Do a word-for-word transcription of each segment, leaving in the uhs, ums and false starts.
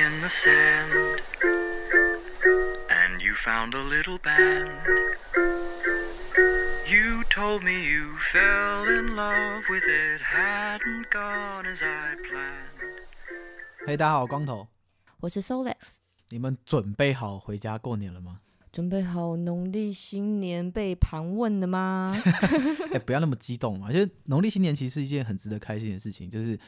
in the sand, and you found a little band. You told me you fell in love with it, hadn't gone as I planned. Hey, 大家好，光头，我是 Solex。你们准备好回家过年了吗？准备好农历新年被盘问了吗？、欸、不要那么激动嘛，就是农历新年其实是一件很值得开心的事情，就是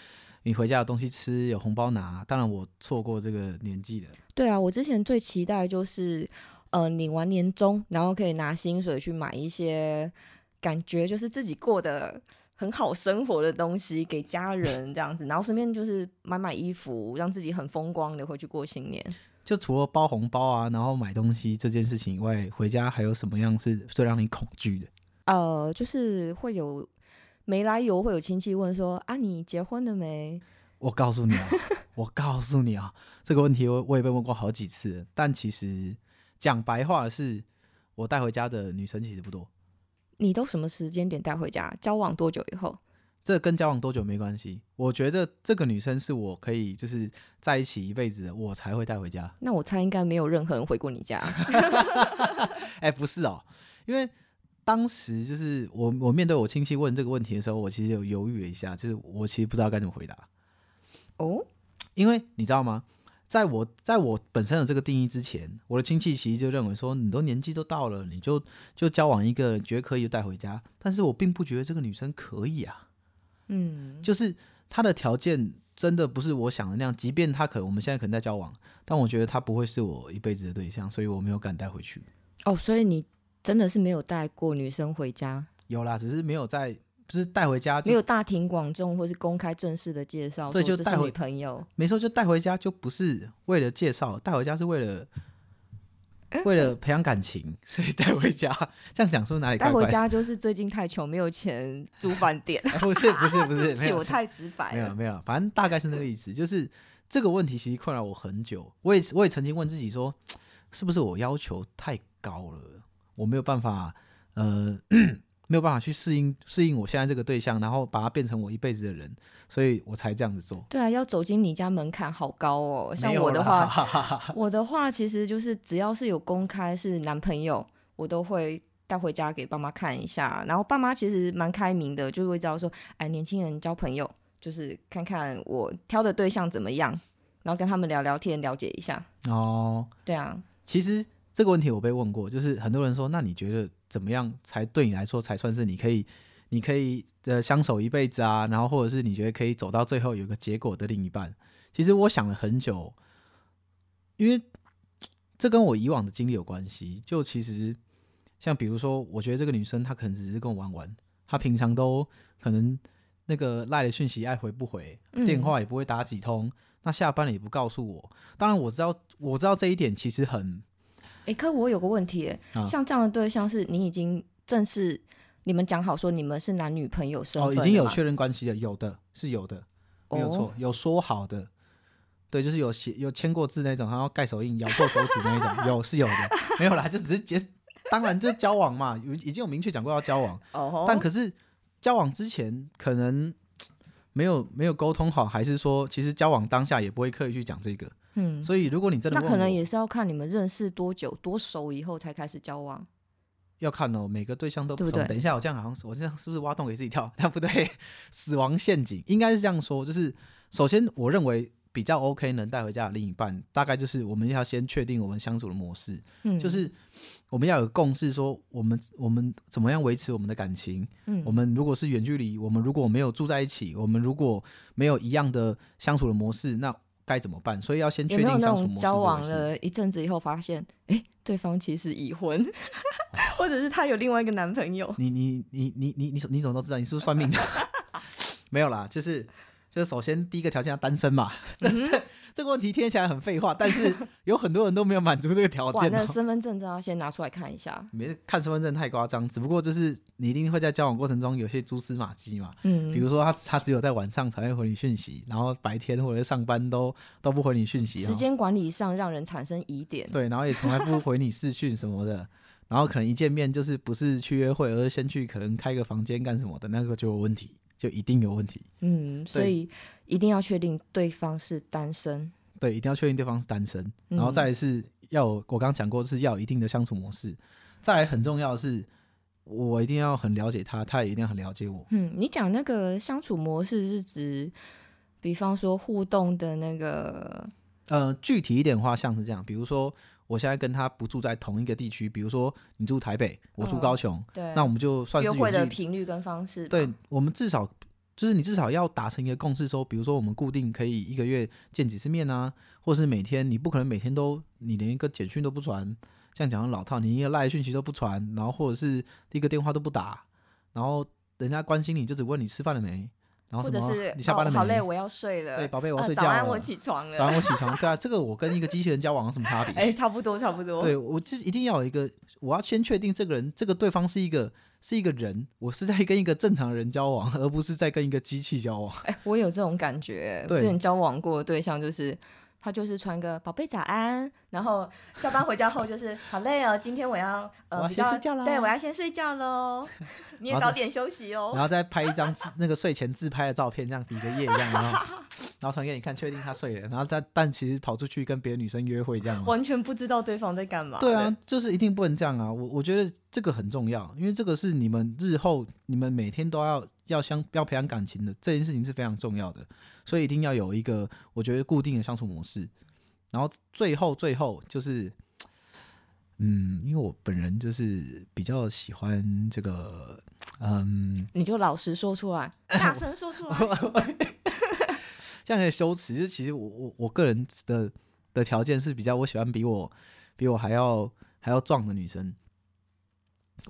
你回家有东西吃，有红包拿。当然我错过这个年纪了。对啊，我之前最期待就是呃，领完年终然后可以拿薪水去买一些感觉就是自己过得很好生活的东西给家人这样子，然后顺便就是买买衣服，让自己很风光的回去过新年。就除了包红包啊，然后买东西这件事情以外，回家还有什么样是最让你恐惧的？呃，就是会有没来由会有亲戚问说啊，你结婚了没？我告诉你啊，我告诉你啊，这个问题我也被问过好几次了，但其实讲白话的是，我带回家的女生其实不多。你都什么时间点带回家？交往多久以后？这跟交往多久没关系，我觉得这个女生是我可以就是在一起一辈子的，我才会带回家。那我猜应该没有任何人回过你家。哎、欸，不是哦，因为当时就是 我, 我面对我亲戚问这个问题的时候，我其实有犹豫了一下，就是我其实不知道该怎么回答。哦，因为你知道吗，在我在我本身有这个定义之前，我的亲戚其实就认为说，你都年纪都到了，你就就交往一个觉得可以就带回家，但是我并不觉得这个女生可以啊。嗯，就是他的条件真的不是我想的那样，即便他可能我们现在可能在交往，但我觉得他不会是我一辈子的对象，所以我没有敢带回去。哦，所以你真的是没有带过女生回家？有啦，只是没有在，就是带回家没有大庭广众或是公开正式的介绍，对，就带回朋友。没错，就带回家就不是为了介绍，带回家是为了。为了培养感情，所以带回家。这样讲是不是哪里怪怪？带回家就是最近太穷，没有钱住饭店。不是不是不是，没有，我太直白了。没有没有，反正大概是那个意思。就是这个问题其实困扰我很久，我也我也曾经问自己说，是不是我要求太高了，我没有办法呃没有办法去适应适应我现在这个对象，然后把它变成我一辈子的人，所以我才这样子做。对啊，要走进你家门槛好高哦。像我的话我的话其实就是只要是有公开是男朋友，我都会带回家给爸妈看一下，然后爸妈其实蛮开明的，就会知道说，哎，年轻人交朋友就是看看我挑的对象怎么样，然后跟他们聊聊天，了解一下。哦，对啊，其实这个问题我被问过，就是很多人说，那你觉得怎么样才对你来说才算是你可以你可以、呃、相守一辈子啊，然后或者是你觉得可以走到最后有个结果的另一半。其实我想了很久，因为这跟我以往的经历有关系。就其实像比如说，我觉得这个女生她可能只是跟我玩玩，她平常都可能那个赖的讯息爱回不回、嗯、电话也不会打几通，那下班了也不告诉我。当然我知道我知道这一点其实很欸，可我有个问题、啊、像这样的对象是你已经正式你们讲好说你们是男女朋友身份、哦、已经有确认关系的，有的是有的、哦、没有错，有说好的，对，就是有有签过字那种，然后盖手印咬过手指那种，有是有的，没有啦，就只是结，当然就是交往嘛，已经有明确讲过要交往、哦、但可是交往之前可能没有没有沟通好，还是说其实交往当下也不会刻意去讲这个。嗯，所以如果你真的问我，那可能也是要看你们认识多久多熟以后才开始交往。要看哦，每个对象都不同，对不对？等一下，我这样好像是我这样是不是挖洞给自己跳？但不对，死亡陷阱应该是这样说，就是首先我认为比较 OK 能带回家的另一半，大概就是我们要先确定我们相处的模式、嗯、就是我们要有共识说我们我们怎么样维持我们的感情、嗯、我们如果是远距离，我们如果没有住在一起，我们如果没有一样的相处的模式，那该怎么办？所以要先确定相处模式。有没有那种交往了一阵子以后发现，哎，对方其实已婚，或者是他有另外一个男朋友？你你你你你你你怎么都知道？你是不是算命的？没有啦，就是就是首先第一个条件要单身嘛。但是、嗯、这个问题听起来很废话，但是有很多人都没有满足这个条件、喔。哇，那身份证要先拿出来看一下。没事，看身份证太夸张，只不过就是你一定会在交往过程中有些蛛丝马迹嘛。嗯，比如说他他只有在晚上才会回你讯息，然后白天或者上班都都不回你讯息、喔。时间管理上让人产生疑点。对，然后也从来不回你视讯什么的。然后可能一见面就是不是去约会，而是先去可能开个房间干什么的，那个就有问题。就一定有问题。嗯，所以一定要确定对方是单身。对，一定要确定对方是单身，然后再来是要有，我刚刚讲过是要有一定的相处模式，再来很重要的是我一定要很了解他，他也一定要很了解我。嗯，你讲那个相处模式是指比方说互动的那个呃，具体一点的话像是这样，比如说我现在跟他不住在同一个地区，比如说你住台北我住高雄、哦、对，那我们就算是约会的频率跟方式，对，我们至少就是你至少要达成一个共识说，比如说我们固定可以一个月见几次面啊，或是每天，你不可能每天都你连一个简讯都不传，像讲老套，你一个赖讯息都不传，然后或者是一个电话都不打，然后人家关心你就只问你吃饭了没，然后什么或者是你下班了没、哦、好累我要睡了，对，宝贝我要睡觉了、啊、早安我起床了早安我起床对啊，这个我跟一个机器人交往有什么差别哎、欸，差不多差不多，对，我就一定要有一个，我要先确定这个人，这个对方是一个是一个人，我是在跟一个正常人交往，而不是在跟一个机器交往。哎、欸，我有这种感觉，之前交往过的对象就是他就是传个宝贝早安，然后下班回家后就是好累哦，今天我要呃我要先睡觉了，对，我要先睡觉咯你也早点休息哦，然后再拍一张那个睡前自拍的照片，这样比个耶一样，然后然后传给你看，确定他睡了，然后但但其实跑出去跟别的女生约会，这样完全不知道对方在干嘛。对啊，就是一定不能这样啊，我我觉得这个很重要，因为这个是你们日后你们每天都要要相要培养感情的，这件事情是非常重要的，所以一定要有一个我觉得固定的相处模式。然后最后最后就是嗯，因为我本人就是比较喜欢这个嗯，你就老实说出来，大声说出来这样的羞耻，就是其实我我我个人的的条件是比较，我喜欢比我比我还要还要壮的女生。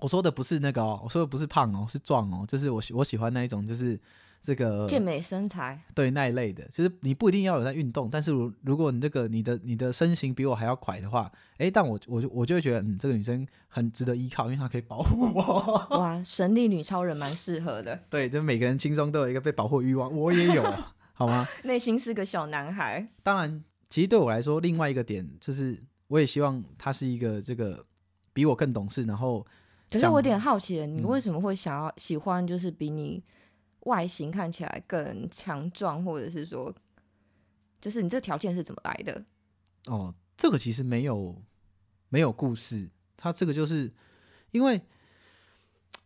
我说的不是那个哦，我说的不是胖哦，是壮哦，就是 我, 我喜欢那一种，就是这个健美身材，对，那一类的，就是你不一定要有在运动，但是如果你这个你的你的身形比我还要快的话，哎，但我我 就, 我就会觉得嗯，这个女生很值得依靠，因为她可以保护我。哇，神力女超人蛮适合的。对，就每个人心中都有一个被保护欲望，我也有，好吗？内心是个小男孩。当然，其实对我来说，另外一个点就是，我也希望她是一个这个比我更懂事，然后。可是我有点好奇，你为什么会想要喜欢就是比你外形看起来更强壮，或者是说就是你这条件是怎么来的？哦，这个其实没有没有故事，它这个就是因为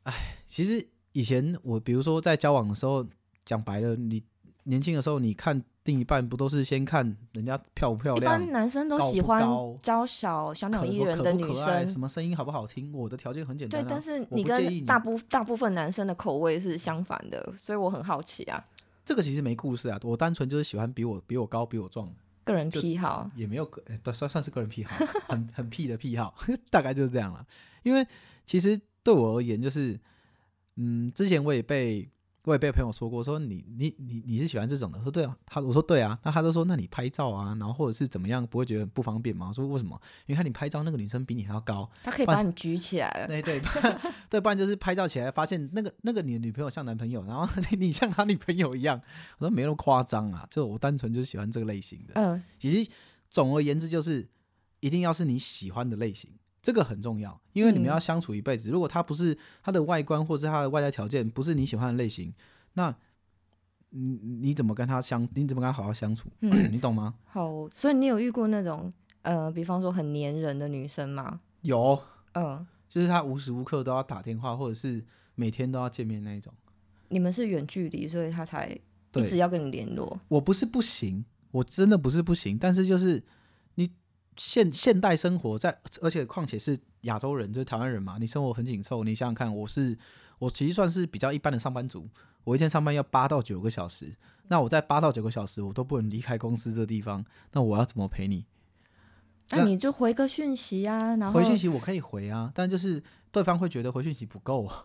哎，其实以前我比如说在交往的时候，讲白了，你年轻的时候你看另一半不都是先看人家漂不漂亮，一般男生都喜欢娇小小鸟依人的女生，可不可爱，什么声音好不好听，我的条件很简单、啊、对，但是你跟大 部, 大部分男生的口味是相反的，所以我很好奇啊，这个其实没故事啊，我单纯就是喜欢比我比我高比我壮，个人癖好也没有、欸、算, 算是个人癖好很, 很屁的癖好大概就是这样了。因为其实对我而言就是嗯，之前我也被我也被朋友说过，说你你你你是喜欢这种的，说对啊，他我说对啊，那他都说那你拍照啊，然后或者是怎么样，不会觉得不方便吗？我说为什么？因为看你拍照那个女生比你还要高，她可以把你举起来了，对对对，不然就是拍照起来发现那个那个你的女朋友像男朋友，然后你像他女朋友一样，我说没那么夸张啊，就我单纯就喜欢这个类型的。嗯，其实总而言之就是一定要是你喜欢的类型。这个很重要，因为你们要相处一辈子、嗯、如果他不是他的外观或者他的外在条件不是你喜欢的类型，那 你, 你怎么跟他相你怎么跟他好好相处、嗯、你懂吗？好，所以你有遇过那种呃，比方说很黏人的女生吗？有、嗯、就是他无时无刻都要打电话，或者是每天都要见面那一种。你们是远距离，所以他才一直要跟你联络。我不是不行，我真的不是不行，但是就是你现, 现代生活在，而且况且是亚洲人，就是台湾人嘛，你生活很紧凑，你想想看，我是我其实算是比较一般的上班族，我一天上班要八到九个小时，那我在八到九个小时我都不能离开公司这地方，那我要怎么陪你？那、啊、你就回个讯息啊，然后回讯息我可以回啊，但就是对方会觉得回讯息不够啊。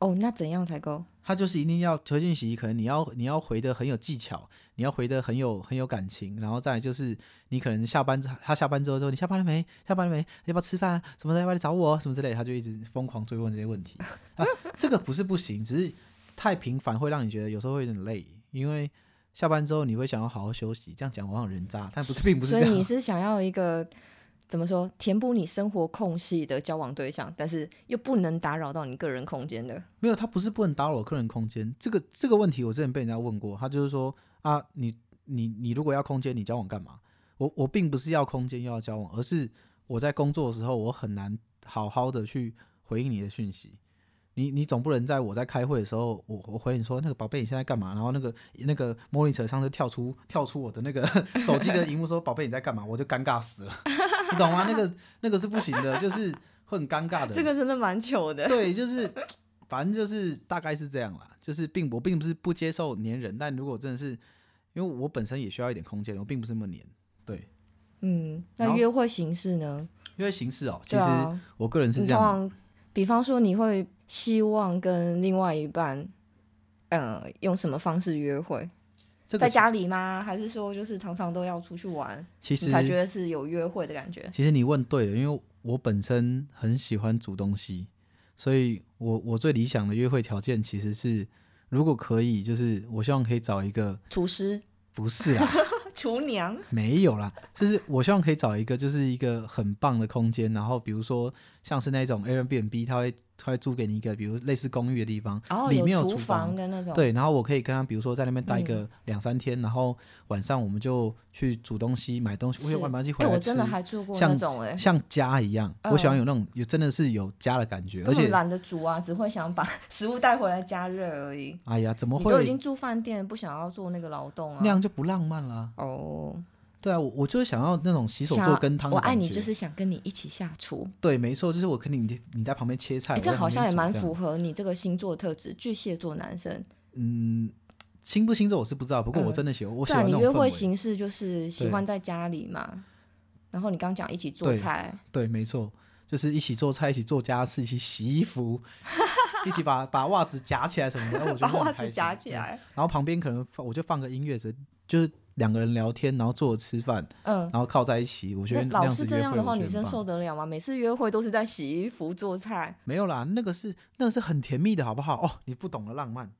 哦，那怎样才够？他就是一定要回讯息，可能你要你要回的很有技巧，你要回的很有很有感情，然后再来就是你可能下班他下班之后说你下班了没？下班了没？要不要吃饭？什么的要不要来找我？什么之类的，他就一直疯狂追问这些问题、啊。这个不是不行，只是太频繁会让你觉得有时候会有点累，因为下班之后你会想要好好休息。这样讲我好像人渣，但不是并不是这样。所以你是想要一个怎么说填补你生活空隙的交往对象，但是又不能打扰到你个人空间的。没有，他不是不能打扰我个人空间，这个这个问题我之前被人家问过，他就是说啊，你你你如果要空间你交往干嘛？我我并不是要空间又要交往，而是我在工作的时候我很难好好的去回应你的讯息。你你总不能在我在开会的时候，我我回你说那个宝贝你现在干嘛，然后那个那个 monitor 上就跳出跳出我的那个手机的荧幕说宝贝你在干嘛，我就尴尬死了，你懂吗？那个那个是不行的，就是会很尴尬的。这个真的蛮糗的。对，就是反正就是大概是这样啦，就是并我并不是不接受黏人，但如果真的是因为我本身也需要一点空间，我并不是那么黏。对，嗯，那约会形式呢？约会形式哦，其实我个人是这样。啊、比方说，你会希望跟另外一半，呃，用什么方式约会？这个、在家里吗？还是说就是常常都要出去玩，其实你才觉得是有约会的感觉？其实你问对了，因为我本身很喜欢煮东西，所以我我最理想的约会条件其实是，如果可以，就是我希望可以找一个厨师，不是啊。厨娘没有啦，就是我希望可以找一个就是一个很棒的空间，然后比如说像是那种 Airbnb 他 会, 他会租给你一个比如类似公寓的地方、哦、里面有厨房的那种，对，然后我可以跟他比如说在那边待一个两三天、嗯、然后晚上我们就去煮东西买东西，我有买东西回来吃、欸、我真的还住过那种、欸、像, 像家一样、嗯、我喜欢有那种有真的是有家的感觉，而且懒得煮啊，只会想把食物带回来加热而已。哎呀怎么会，你都已经住饭店不想要做那个劳动啊，那样就不浪漫啦。哦、oh, ，对啊，我我就是想要那种洗手做羹汤的感觉。我爱你，就是想跟你一起下厨。对，没错，就是我跟你你在旁边切菜。欸、这好像也蛮符合你这个星座特质，巨蟹座男生。嗯，星不星座我是不知道，不过我真的喜欢，嗯、我喜欢那种氛围。对啊，你约会形式就是喜欢在家里嘛，然后你刚讲一起做菜，对，对没错，就是一起做菜，一起做家事，一起洗衣服。一起把把袜子夹起来什么的，我觉得很开心。把袜子夹起来，然后旁边可能我就放个音乐，就是两个人聊天，然后坐着吃饭，嗯，然后靠在一起。我觉得老是这样的话，女生受得了吗？每次约会都是在洗衣服、做菜。没有啦，那个是那个是很甜蜜的，好不好？哦，你不懂了浪漫。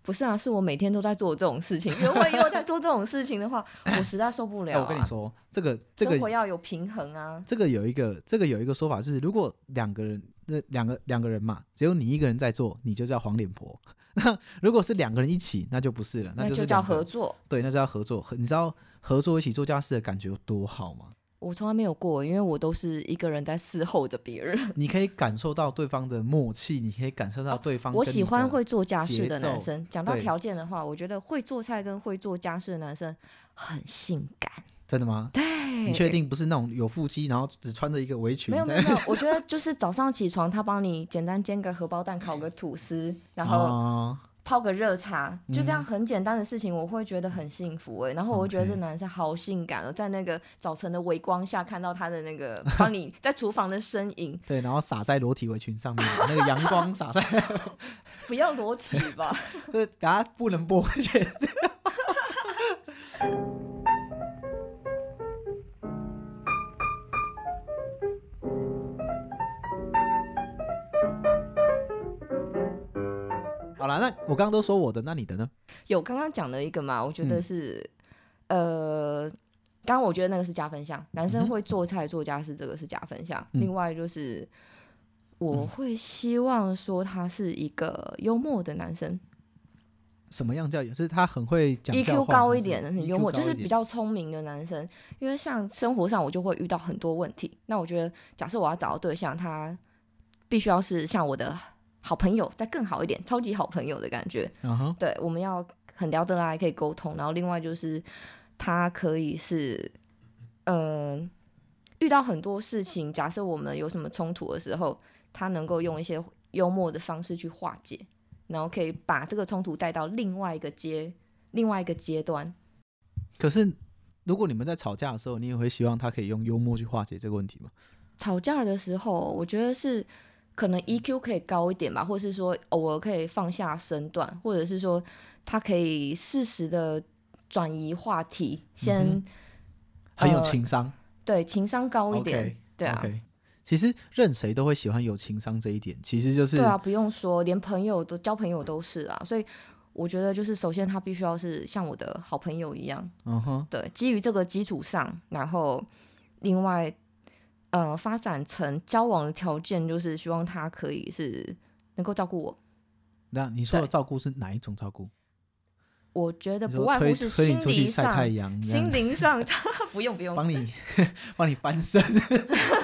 不是啊，是我每天都在做这种事情。约会又在做这种事情的话，我实在受不了、啊。我跟你说，这个这个生活要有平衡啊。这个有一个这个有一个说法是，如果两个人。那两个两个人嘛，只有你一个人在做，你就叫黄脸婆。那如果是两个人一起，那就不是了，那 就, 是那就叫合作。对，那就叫合作。你知道合作一起做家事的感觉有多好吗？我从来没有过，因为我都是一个人在伺候着别人。你可以感受到对方的默契，你可以感受到对方跟你的节奏、哦。我喜欢会做家事的男生。讲到条件的话，我觉得会做菜跟会做家事的男生很性感。真的吗？对，你确定不是那种有腹肌然后只穿着一个围裙？没有没有没有，我觉得就是早上起床他帮你简单煎个荷包蛋，烤个吐司，然后泡个热茶、哦、就这样很简单的事情我会觉得很幸福、欸嗯、然后我会觉得这男生好性感哦，在那个早晨的微光下看到他的那个帮你在厨房的身影对，然后洒在裸体围裙上面那个阳光洒在不要裸体吧等下不能播好啦，那我刚刚都说我的，那你的呢？有刚刚讲的一个嘛，我觉得是、嗯、呃刚刚我觉得那个是加分项，男生会做菜做家事这个是加分项、嗯、另外就是我会希望说他是一个幽默的男生。什么样叫也是他很会讲笑话 E Q 高一点很幽默，就是比较聪明的男生。因为像生活上我就会遇到很多问题，那我觉得假设我要找到对象，他必须要是像我的好朋友再更好一点，超级好朋友的感觉、uh-huh. 对，我们要很聊得来可以沟通，然后另外就是他可以是嗯、呃，遇到很多事情假设我们有什么冲突的时候，他能够用一些幽默的方式去化解，然后可以把这个冲突带到另外一个阶另外一个阶段。可是如果你们在吵架的时候，你也会希望他可以用幽默去化解这个问题吗？吵架的时候我觉得是可能 E Q 可以高一点吧，或是说偶尔可以放下身段，或者是说他可以适时的转移话题，先、嗯、很有情商、呃、对，情商高一点 okay, 对啊、okay. 其实任谁都会喜欢有情商这一点，其实就是对啊，不用说，连朋友都交朋友都是啊，所以我觉得就是首先他必须要是像我的好朋友一样、uh-huh. 对，基于这个基础上，然后另外呃，发展成交往的条件就是希望他可以是能够照顾我。那你说的照顾是哪一种照顾？我觉得不外乎是心灵上心灵上不用不用帮你帮你翻身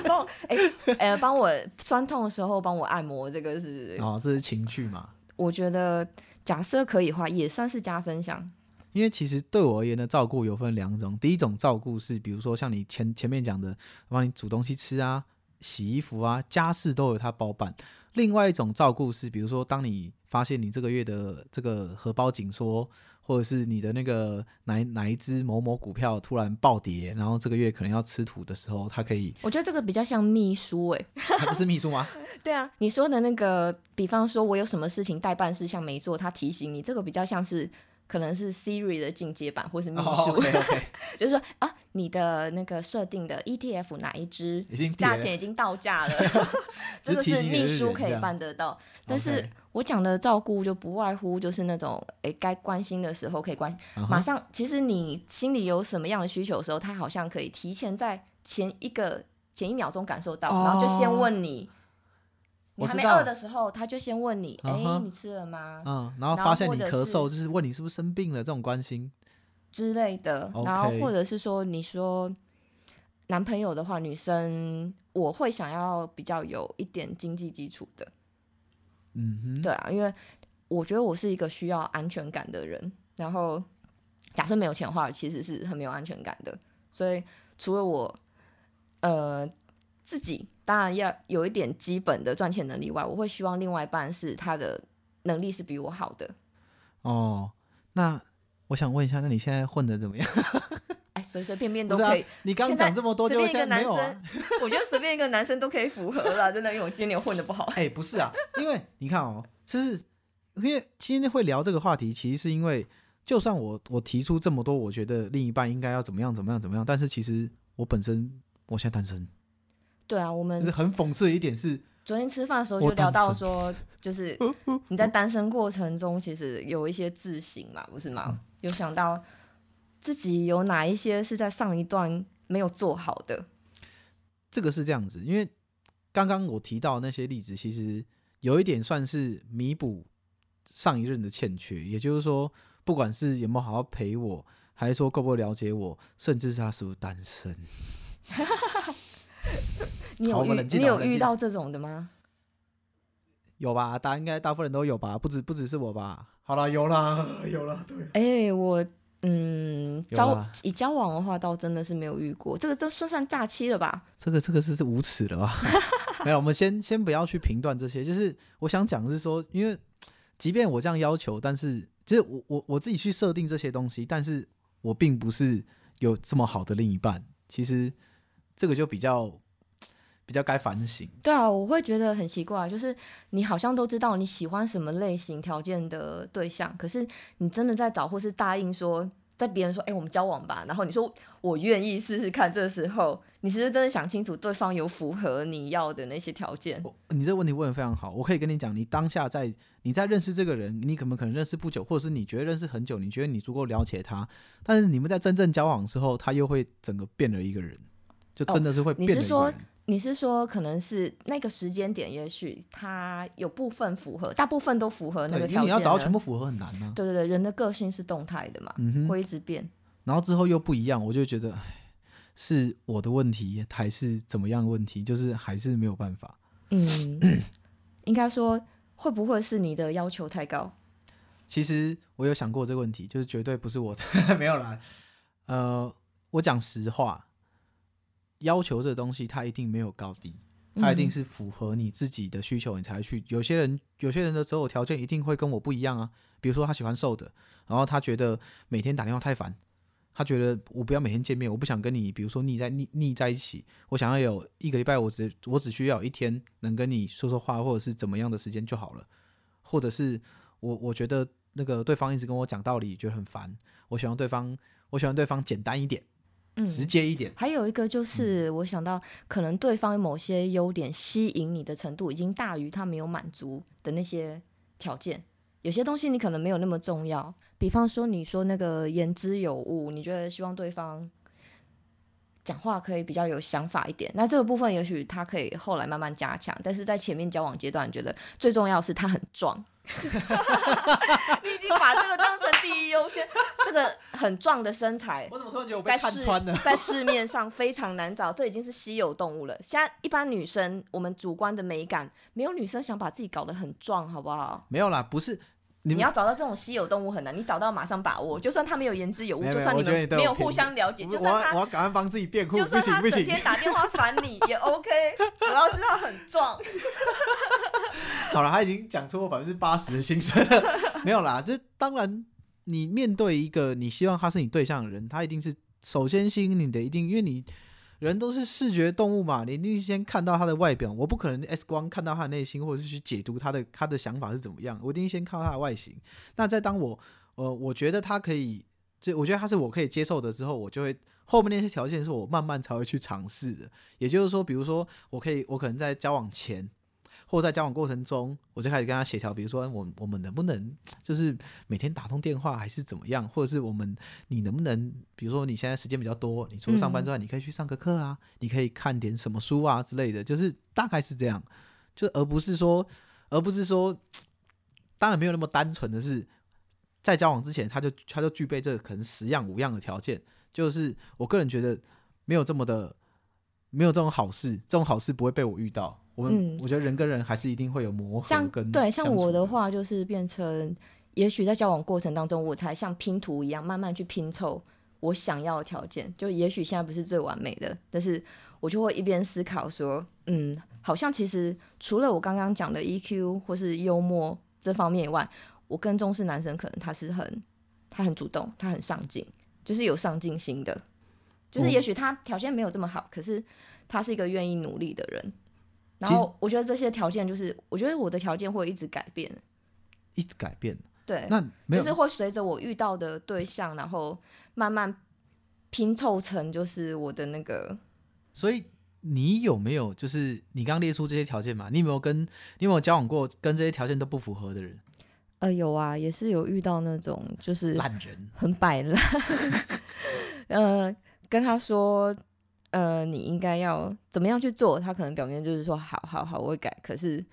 帮我、欸欸、帮我酸痛的时候帮我按摩，这个是哦，这是情趣嘛，我觉得假设可以的话也算是加分项。因为其实对我而言的照顾有分两种，第一种照顾是比如说像你 前, 前面讲的帮你煮东西吃啊、洗衣服啊、家事都有它包办。另外一种照顾是比如说当你发现你这个月的这个荷包紧缩，或者是你的那个 哪, 哪一支某某股票突然暴跌，然后这个月可能要吃土的时候，它可以，我觉得这个比较像秘书耶、欸、它、啊、这是秘书吗？对啊，你说的那个比方说我有什么事情代办事项没做，它提醒你，这个比较像是可能是 Siri 的进阶版，或是秘书、oh, okay, okay. 就是说啊，你的那个设定的 E T F 哪一支价钱已经到价了这个是秘书可以办得到。但是我讲的照顾就不外乎就是那种诶该关心的时候可以关心、uh-huh. 马上其实你心里有什么样的需求的时候，他好像可以提前在前一个前一秒钟感受到、oh. 然后就先问你，你还没饿的时候他就先问你哎、uh-huh. 欸，你吃了吗、嗯、然后发现你咳嗽就是问你是不是生病了，这种关心之类的、okay. 然后或者是说你说男朋友的话，女生我会想要比较有一点经济基础的，嗯哼，对啊，因为我觉得我是一个需要安全感的人，然后假设没有钱的话其实是很没有安全感的，所以除了我呃自己当然要有一点基本的赚钱能力外，我会希望另外一半是他的能力是比我好的。哦，那我想问一下，那你现在混得怎么样？哎，随随便便都可以。啊、你刚讲这么多，就随便一个男生，啊、我觉得随便一个男生都可以符合了，真的，因为我今年混得不好。哎，不是啊，因为你看哦，就是因为今天会聊这个话题，其实是因为就算我我提出这么多，我觉得另一半应该要怎么样怎么样怎么样，但是其实我本身我现在单身。对啊，我们就是很讽刺的一点是，昨天吃饭的时候就聊到说，就是你在单身过程中其实有一些自省嘛，不是吗、嗯、有想到自己有哪一些是在上一段没有做好的。这个是这样子，因为刚刚我提到那些例子其实有一点算是弥补上一任的欠缺，也就是说不管是有没有好好陪我，还是说够不够了解我，甚至是他是不是单身你有遇你有遇到这种的吗？有吧，大应该大部分人都有吧，不只不只是我吧。好啦，有啦有啦，对。哎、欸，我嗯，交以交往的话，倒真的是没有遇过，这个都算算诈欺了吧？这个这个是无耻了吧？没有，我们先先不要去评断这些。就是我想讲的是说，因为即便我这样要求，但是就是我我我自己去设定这些东西，但是我并不是有这么好的另一半。其实这个就比较。比较该反省。对啊，我会觉得很奇怪，就是你好像都知道你喜欢什么类型条件的对象，可是你真的在找或是答应说在别人说哎、欸，我们交往吧，然后你说我愿意试试看，这时候你是不是真的想清楚对方有符合你要的那些条件？你这个问题问得非常好，我可以跟你讲，你当下在你在认识这个人，你可能可能认识不久，或者是你觉得认识很久，你觉得你足够了解他，但是你们在真正交往的时候，他又会整个变了一个人，就真的是会变了一个人、哦，你是说你是说可能是那个时间点，也许他有部分符合，大部分都符合那个条件，因为你要找到全部符合很难啊。对对对，人的个性是动态的嘛、嗯、会一直变，然后之后又不一样，我就觉得是我的问题还是怎么样的问题，就是还是没有办法。嗯，应该说会不会是你的要求太高？其实我有想过这个问题，就是绝对不是我没有啦，呃，我讲实话，要求这个东西它一定没有高低，它一定是符合你自己的需求你才去、嗯、有些人有些人的择偶条件一定会跟我不一样啊，比如说他喜欢瘦的，然后他觉得每天打电话太烦，他觉得我不要每天见面，我不想跟你比如说腻在腻腻在一起，我想要有一个礼拜我只我只需要一天能跟你说说话或者是怎么样的时间就好了，或者是我我觉得那个对方一直跟我讲道理觉得很烦，我喜欢对方我喜欢对方简单一点，直接一点、嗯、还有一个就是、嗯、我想到可能对方某些优点吸引你的程度已经大于他没有满足的那些条件，有些东西你可能没有那么重要，比方说你说那个言之有物，你觉得希望对方讲话可以比较有想法一点，那这个部分也许他可以后来慢慢加强，但是在前面交往阶段觉得最重要的是他很壮你已经把这个当成第一优先这个很壮的身材我怎么突然觉得我被看穿了在市面上非常难找，这已经是稀有动物了。现在一般女生我们主观的美感，没有女生想把自己搞得很壮，好不好？没有啦，不是你, 你要找到这种稀有动物很难，你找到马上把握。就算他没有言之有物，没有没有，就算你们没有互相了解，就算他我要赶快帮自己辩护，就算他整天打电话烦你也 OK 主要是他很壮好了，他已经讲出我 百分之八十 的心声了没有啦，这当然你面对一个你希望他是你对象的人，他一定是首先吸引你的，一定因为你人都是视觉动物嘛，你一定先看到他的外表，我不可能 X 光看到他的内心，或者是去解读他的他的想法是怎么样，我一定先看到他的外形。那在当我、呃、我觉得他可以，我觉得他是我可以接受的之后，我就会后面那些条件是我慢慢才会去尝试的。也就是说，比如说我可以，我可能在交往前或在交往过程中，我就开始跟他协调，比如说 我, 我们能不能就是每天打通电话还是怎么样，或者是我们你能不能比如说你现在时间比较多，你除了上班之外你可以去上个课啊、嗯、你可以看点什么书啊之类的，就是大概是这样，就而不是说而不是说当然没有那么单纯的是在交往之前他就他就具备这可能十样五样的条件，就是我个人觉得没有这么的没有这种好事，这种好事不会被我遇到。我, 嗯、我觉得人跟人还是一定会有磨合跟相处的。对，像我的话就是变成也许在交往过程当中我才像拼图一样慢慢去拼凑我想要的条件，就也许现在不是最完美的，但是我就会一边思考说嗯，好像其实除了我刚刚讲的 E Q 或是幽默这方面以外，我更重视男生可能他是很他很主动，他很上进，就是有上进心的，就是也许他条件没有这么好、嗯、可是他是一个愿意努力的人。然后我觉得这些条件就是我觉得我的条件会一直改变一直改变对，那就是会随着我遇到的对象然后慢慢拼凑成就是我的那个。所以你有没有就是你刚列出这些条件嘛，你有没有跟你有没有交往过跟这些条件都不符合的人？呃，有啊，也是有遇到那种就是烂人，很摆烂呃，跟他说呃，你应该要怎么样去做，他可能表面就是说好好好我会改，可是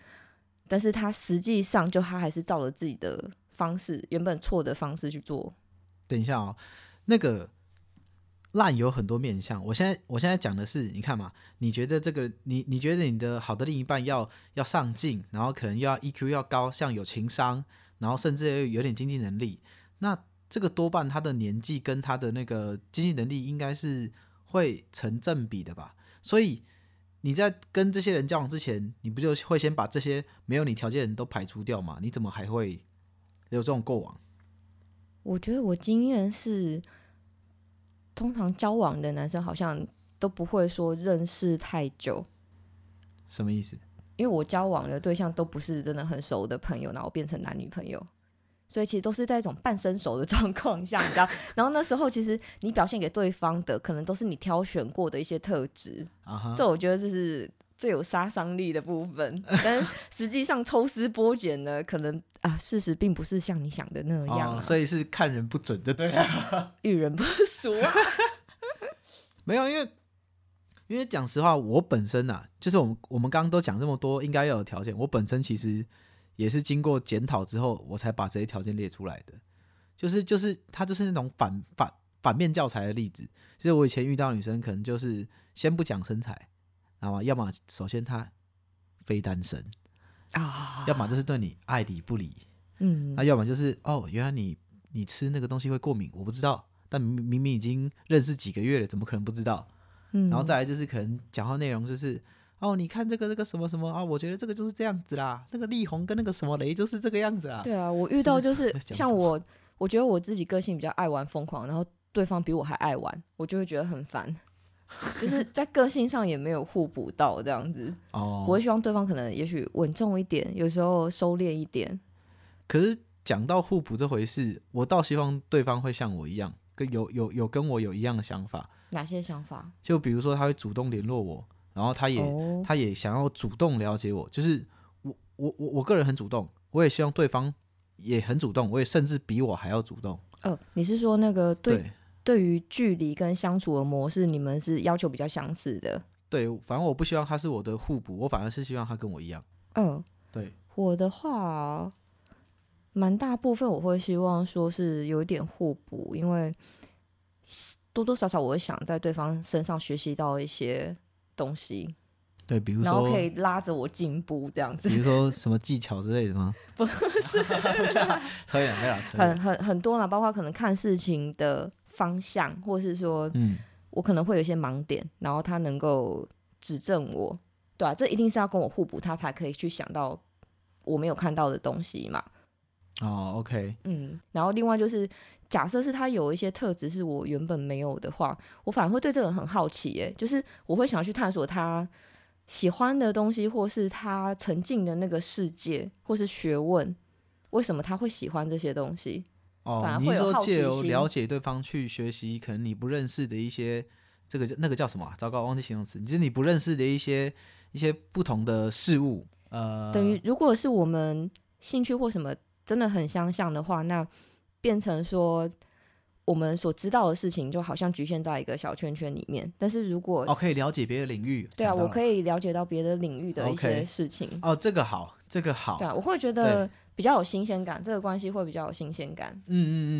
但是他实际上就他还是照了自己的方式原本错的方式去做。等一下哦，那个烂有很多面向，我现在我现在讲的是你看嘛，你觉得这个你你觉得你的好的另一半要要上进，然后可能又要 E Q 要高，像有情商，然后甚至有点经济能力，那这个多半他的年纪跟他的那个经济能力应该是会成正比的吧。所以你在跟这些人交往之前，你不就会先把这些没有你条件的人都排除掉吗？你怎么还会有这种过往？我觉得我经验是通常交往的男生好像都不会说认识太久。什么意思？因为我交往的对象都不是真的很熟的朋友，然后变成男女朋友，所以其实都是在一种半生熟的状况下，你知道然后那时候其实你表现给对方的可能都是你挑选过的一些特质、uh-huh. 这我觉得这是最有杀伤力的部分但实际上抽丝剥茧呢，可能啊，事实并不是像你想的那样、啊哦、所以是看人不准就对了遇人不熟啊没有，因为因为讲实话我本身啊，就是我们我们刚刚都讲这么多应该要有条件，我本身其实也是经过检讨之后我才把这些条件列出来的，就是就是它就是那种反反反面教材的例子。就是我以前遇到的女生可能就是先不讲身材，然后要么首先她非单身、啊、要么就是对你爱理不理、嗯、那要么就是哦原来你你吃那个东西会过敏我不知道，但明明已经认识几个月了怎么可能不知道、嗯、然后再来就是可能讲话内容就是哦，你看这个这个什么什么啊，我觉得这个就是这样子啦，那个力宏跟那个什么雷就是这个样子啦。对啊，我遇到就是像我我觉得我自己个性比较爱玩疯狂，然后对方比我还爱玩，我就会觉得很烦就是在个性上也没有互补到这样子哦，我会希望对方可能也许稳重一点，有时候收敛一点。可是讲到互补这回事，我倒希望对方会像我一样 有, 有, 有跟我有一样的想法。哪些想法？就比如说他会主动联络我，然后他也、oh. 他也想要主动了解我，就是我我我个人很主动，我也希望对方也很主动，我也甚至比我还要主动。呃，你是说那个 对, 对对于距离跟相处的模式，你们是要求比较相似的。对，反正我不希望他是我的互补，我反而是希望他跟我一样。嗯，对。我的话，蛮大部分我会希望说是有点互补，因为多多少少我会想在对方身上学习到一些东西。对，比如说，然后可以拉着我进步这样子。比如说什么技巧之类的吗？不是，不是啊，扯远了，扯远了。很很很多啦，包括可能看事情的方向，或是说，嗯，我可能会有一些盲点，然后他能够指正我，对啊，这一定是要跟我互补，他才可以去想到我没有看到的东西嘛。哦 ，OK， 嗯，然后另外就是，假设是他有一些特质是我原本没有的话，我反而会对这个人很好奇，耶，就是我会想去探索他喜欢的东西，或是他沉浸的那个世界，或是学问，为什么他会喜欢这些东西？哦，反而会有好奇心。你说借由了解对方去学习，可能你不认识的一些，这个那个叫什么、啊？糟糕，忘记形容词，就是你不认识的一些一些不同的事物。呃，等于如果是我们兴趣或什么真的很相像的话，那变成说我们所知道的事情就好像局限在一个小圈圈里面，但是如果哦可以了解别的领域，对啊，我可以了解到别的领域的一些事情。Okay. 哦，这个好，这个好，对啊，我会觉得比较有新鲜感，这个关系会比较有新鲜感。嗯嗯嗯，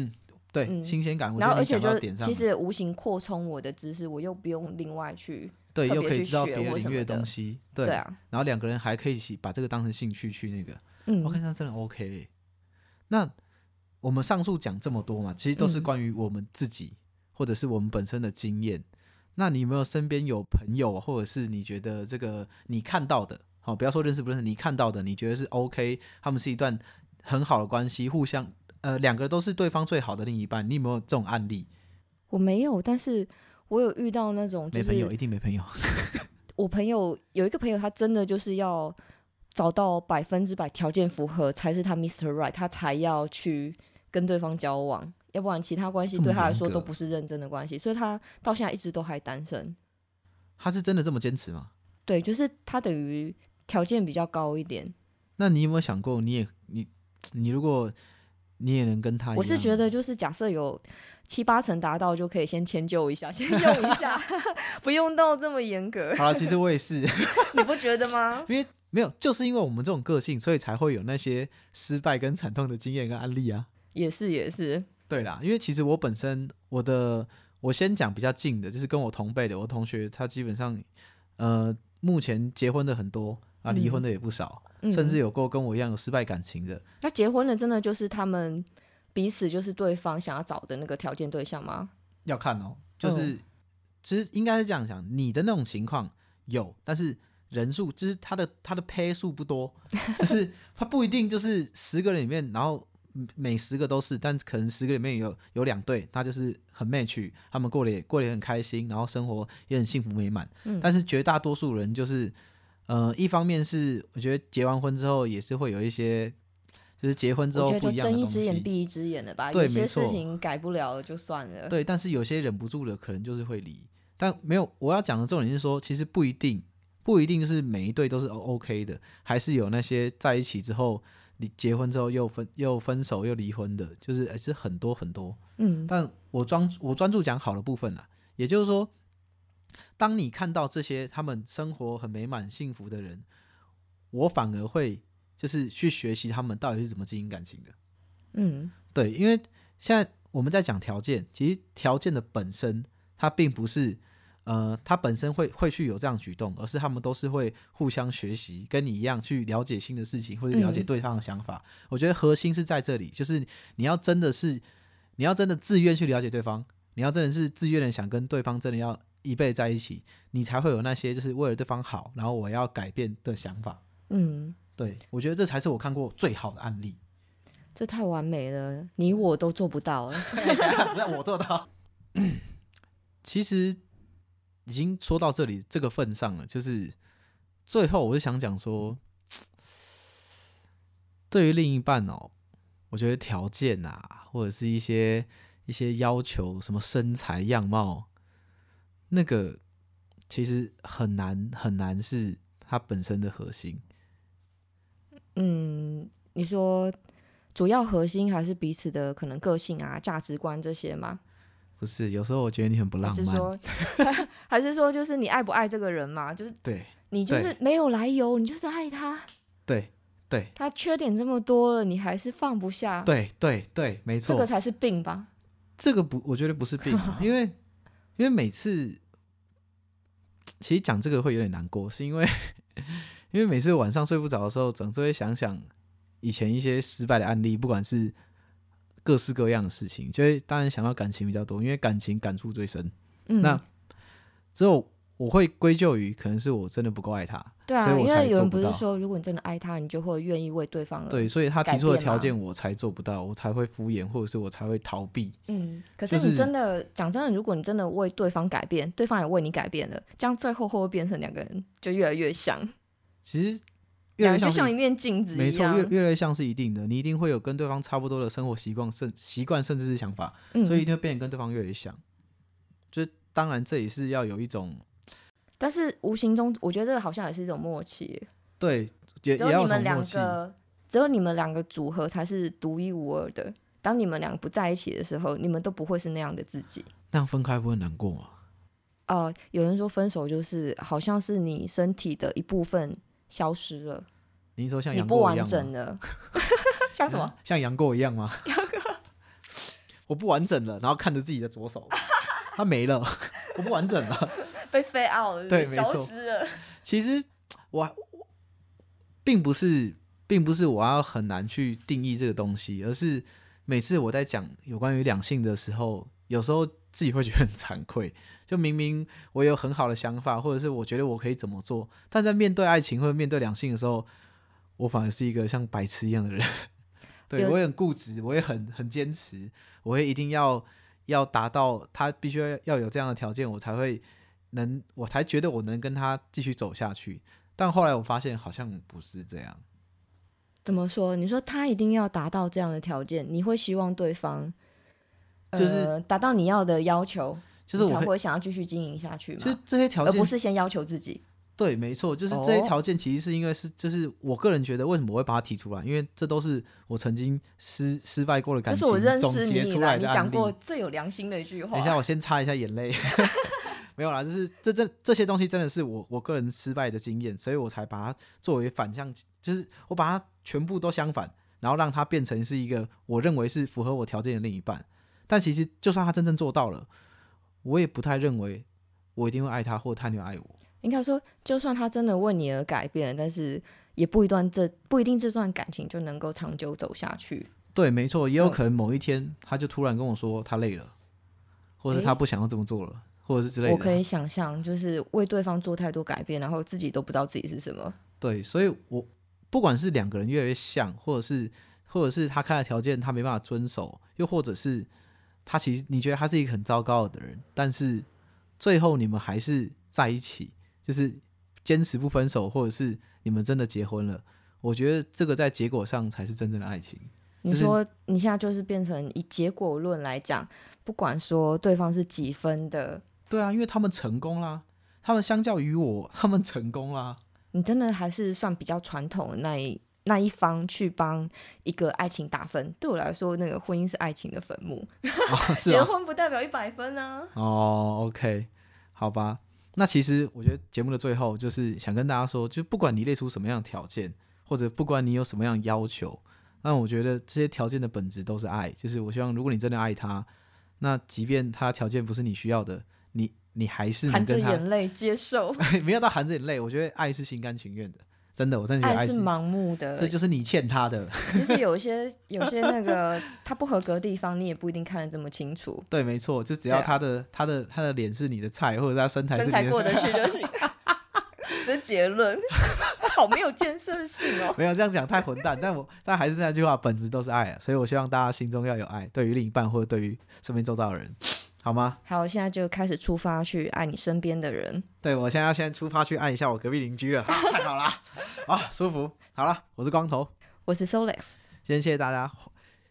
对，嗯、新鲜感。我觉得然后而且就其实无形扩充我的知识，我又不用另外去。对，又可以知道别的领域的东西， 对, 对、啊、然后两个人还可以把这个当成兴趣去那个、嗯、OK， 那真的 OK、欸、那我们上述讲这么多嘛，其实都是关于我们自己、嗯、或者是我们本身的经验。那你有没有身边有朋友，或者是你觉得这个你看到的、哦、不要说认识不认识，你看到的你觉得是 OK， 他们是一段很好的关系，互相呃两个都是对方最好的另一半，你有没有这种案例？我没有，但是我有遇到那种、就是、没朋友，一定没朋友。我朋友有一个朋友，他真的就是要找到百分之百条件符合才是他 Mister Right， 他才要去跟对方交往，要不然其他关系对他来说都不是认真的关系，所以他到现在一直都还单身。他是真的这么坚持吗？对，就是他等于条件比较高一点。那你有没有想过你也你你如果你也能跟他一样？我是觉得就是假设有七八成达到就可以先迁就一下，先用一下。不用到这么严格。好啦，其实我也是。你不觉得吗？因为没有，就是因为我们这种个性，所以才会有那些失败跟惨痛的经验跟案例啊。也是也是，对啦，因为其实我本身我的我先讲比较近的，就是跟我同辈的我同学，他基本上呃目前结婚的很多啊，离婚的也不少、嗯、甚至有过跟我一样有失败感情的、嗯、那结婚的真的就是他们彼此就是对方想要找的那个条件对象吗？要看哦，就是、嗯、其实应该是这样想，你的那种情况有，但是人数就是他的他的配数不多，就是他不一定就是十个人里面然后每十个都是，但可能十个里面有有两对，他就是很 match， 他们过得也过得也很开心，然后生活也很幸福美满、嗯、但是绝大多数人就是呃一方面是我觉得结完婚之后也是会有一些就是结婚之后不一样的东西，我觉得就睁一只眼闭一只眼了吧，对，有些事情改不了了就算了，对，但是有些忍不住的可能就是会离，但没有，我要讲的重点是说其实不一定不一定就是每一对都是 OK 的，还是有那些在一起之后结婚之后又 分, 又分手又离婚的，就是还是很多很多。嗯，但我专我专注讲好的部分啦，也就是说当你看到这些他们生活很美满幸福的人，我反而会就是去学习他们到底是怎么经营感情的。嗯，对，因为现在我们在讲条件，其实条件的本身它并不是呃，他本身 会, 会去有这样举动，而是他们都是会互相学习，跟你一样去了解新的事情，或者了解对方的想法、嗯、我觉得核心是在这里，就是你要真的是你要真的自愿去了解对方，你要真的是自愿的想跟对方真的要一辈子在一起，你才会有那些就是为了对方好然后我要改变的想法。嗯，对，我觉得这才是我看过最好的案例。这太完美了，你我都做不到了。不是我做到。其实已经说到这里这个份上了，就是最后我就想讲说，对于另一半哦，我觉得条件啊，或者是一些一些要求，什么身材样貌，那个其实很难很难是它本身的核心。嗯，你说主要核心还是彼此的可能个性啊价值观这些吗？不是，有时候我觉得你很不浪漫。还是说还是说就是你爱不爱这个人嘛，就是对，你就是没有来由，你就是爱他。对对，他缺点这么多了，你还是放不下。对对对，没错，这个才是病吧。这个不，我觉得不是病，因为因为每次其实讲这个会有点难过，是因为因为每次晚上睡不着的时候，总是会想想以前一些失败的案例，不管是各式各样的事情，就会当然想到感情比较多，因为感情感触最深。嗯，那之后我会归咎于可能是我真的不够爱他，对啊，所以我才做不到。因为有人不是说，如果你真的爱他，你就会愿意为对方而改变吗？对，所以他提出的条件我才做不到，我才会敷衍，或者是我才会逃避。嗯，可是你真的讲、就是、真的，如果你真的为对方改变，对方也为你改变了，这样最后会不会变成两个人就越来越像？其实。越来越像就像一面镜子一样，没错，越越来越像是一定的，你一定会有跟对方差不多的生活习惯、习惯甚至是想法，嗯、所以一定会变得跟对方越来越像。就当然这也是要有一种，但是无形中我觉得这个好像也是一种默契。对，也也要有什么默契。只有你们两个组合才是独一无二的。当你们俩不在一起的时候，你们都不会是那样的自己。那样分开不会难过吗？呃，有人说分手就是好像是你身体的一部分。消失了，你说像杨过一样吗？你不完整了像什么？像杨过一样吗？杨过，我不完整了，然后看着自己的左手，他没了，我不完整了，被废 out 了，对，消失了。其实我并不是，并不是我要很难去定义这个东西，而是每次我在讲有关于两性的时候，有时候自己会觉得很惭愧，就明明我有很好的想法，或者是我觉得我可以怎么做，但在面对爱情或者面对两性的时候，我反而是一个像白痴一样的人。对，我也很固执，我也很很坚持，我会一定要要达到他必须要有这样的条件，我才会能，我才觉得我能跟他继续走下去。但后来我发现好像不是这样。怎么说？你说他一定要达到这样的条件，你会希望对方就是、呃、达到你要的要求，就是我才会想要继续经营下去嘛。就是这些条件，而不是先要求自己。对，没错，就是这些条件其实是因为是，就是我个人觉得为什么我会把它提出来，因为这都是我曾经 失, 失败过的感情，就是我认识你以来你讲过最有良心的一句话。等一下，我先擦一下眼泪。没有啦，就是 这, 这, 这些东西真的是我我个人失败的经验，所以我才把它作为反向，就是我把它全部都相反，然后让它变成是一个我认为是符合我条件的另一半。但其实就算他真正做到了，我也不太认为我一定会爱他，或他一定会爱我。应该说就算他真的为你而改变，但是也不一段这不一定这段感情就能够长久走下去。对，没错，也有可能某一天他就突然跟我说他累了，或者他不想要这么做了、欸、或者是之类的。我可以想象，就是为对方做太多改变，然后自己都不知道自己是什么。对，所以我不管是两个人越来越像，或者是或者是他开的条件他没办法遵守，又或者是他其实你觉得他是一个很糟糕的人，但是最后你们还是在一起，就是坚持不分手，或者是你们真的结婚了，我觉得这个在结果上才是真正的爱情。你说、就是、你现在就是变成以结果论来讲，不管说对方是几分的。对啊，因为他们成功啦，他们相较于我他们成功啦。你真的还是算比较传统的那一那一方去帮一个爱情打分。对我来说那个婚姻是爱情的坟墓、哦、是结婚不代表一百分啊。哦 OK 好吧，那其实我觉得节目的最后就是想跟大家说，就不管你列出什么样的条件，或者不管你有什么样的要求，那我觉得这些条件的本质都是爱。就是我希望如果你真的爱他，那即便他条件不是你需要的，你你还是能跟他含着眼泪接受。没有到含着眼泪，我觉得爱是心甘情愿的。真的，我真的觉得爱 是, 爱是盲目的，所以就是你欠他的。就是有些有些那个他不合格的地方，你也不一定看得这么清楚。对，没错，就只要他的、啊、他的他的脸是你的菜，或者他身材是你的菜，身材过得去就行。这结论好没有建设性哦。没有这样讲太混蛋，但我但还是那句话，本质都是爱、啊、所以我希望大家心中要有爱，对于另一半或者对于身边周遭的人。好吗？好，现在就开始出发去爱你身边的人。对，我现在要先出发去爱一下我隔壁邻居了。好，太好了。好，舒服。好了，我是光头，我是 Solex。先谢谢大家，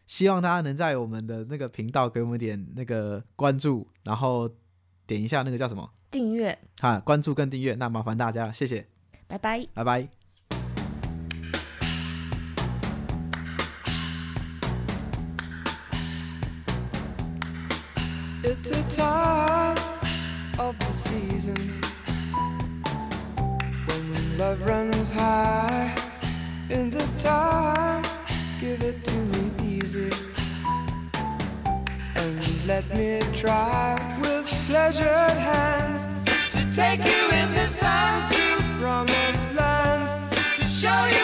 希望大家能在我们的那个频道给我们点那个关注，然后点一下那个叫什么订阅啊，关注跟订阅。那麻烦大家了，谢谢，拜拜，拜拜。This is of the season. When love runs high in this time, give it to me easy and let me try with pleasured hands to take you in the sun to promised lands to show you.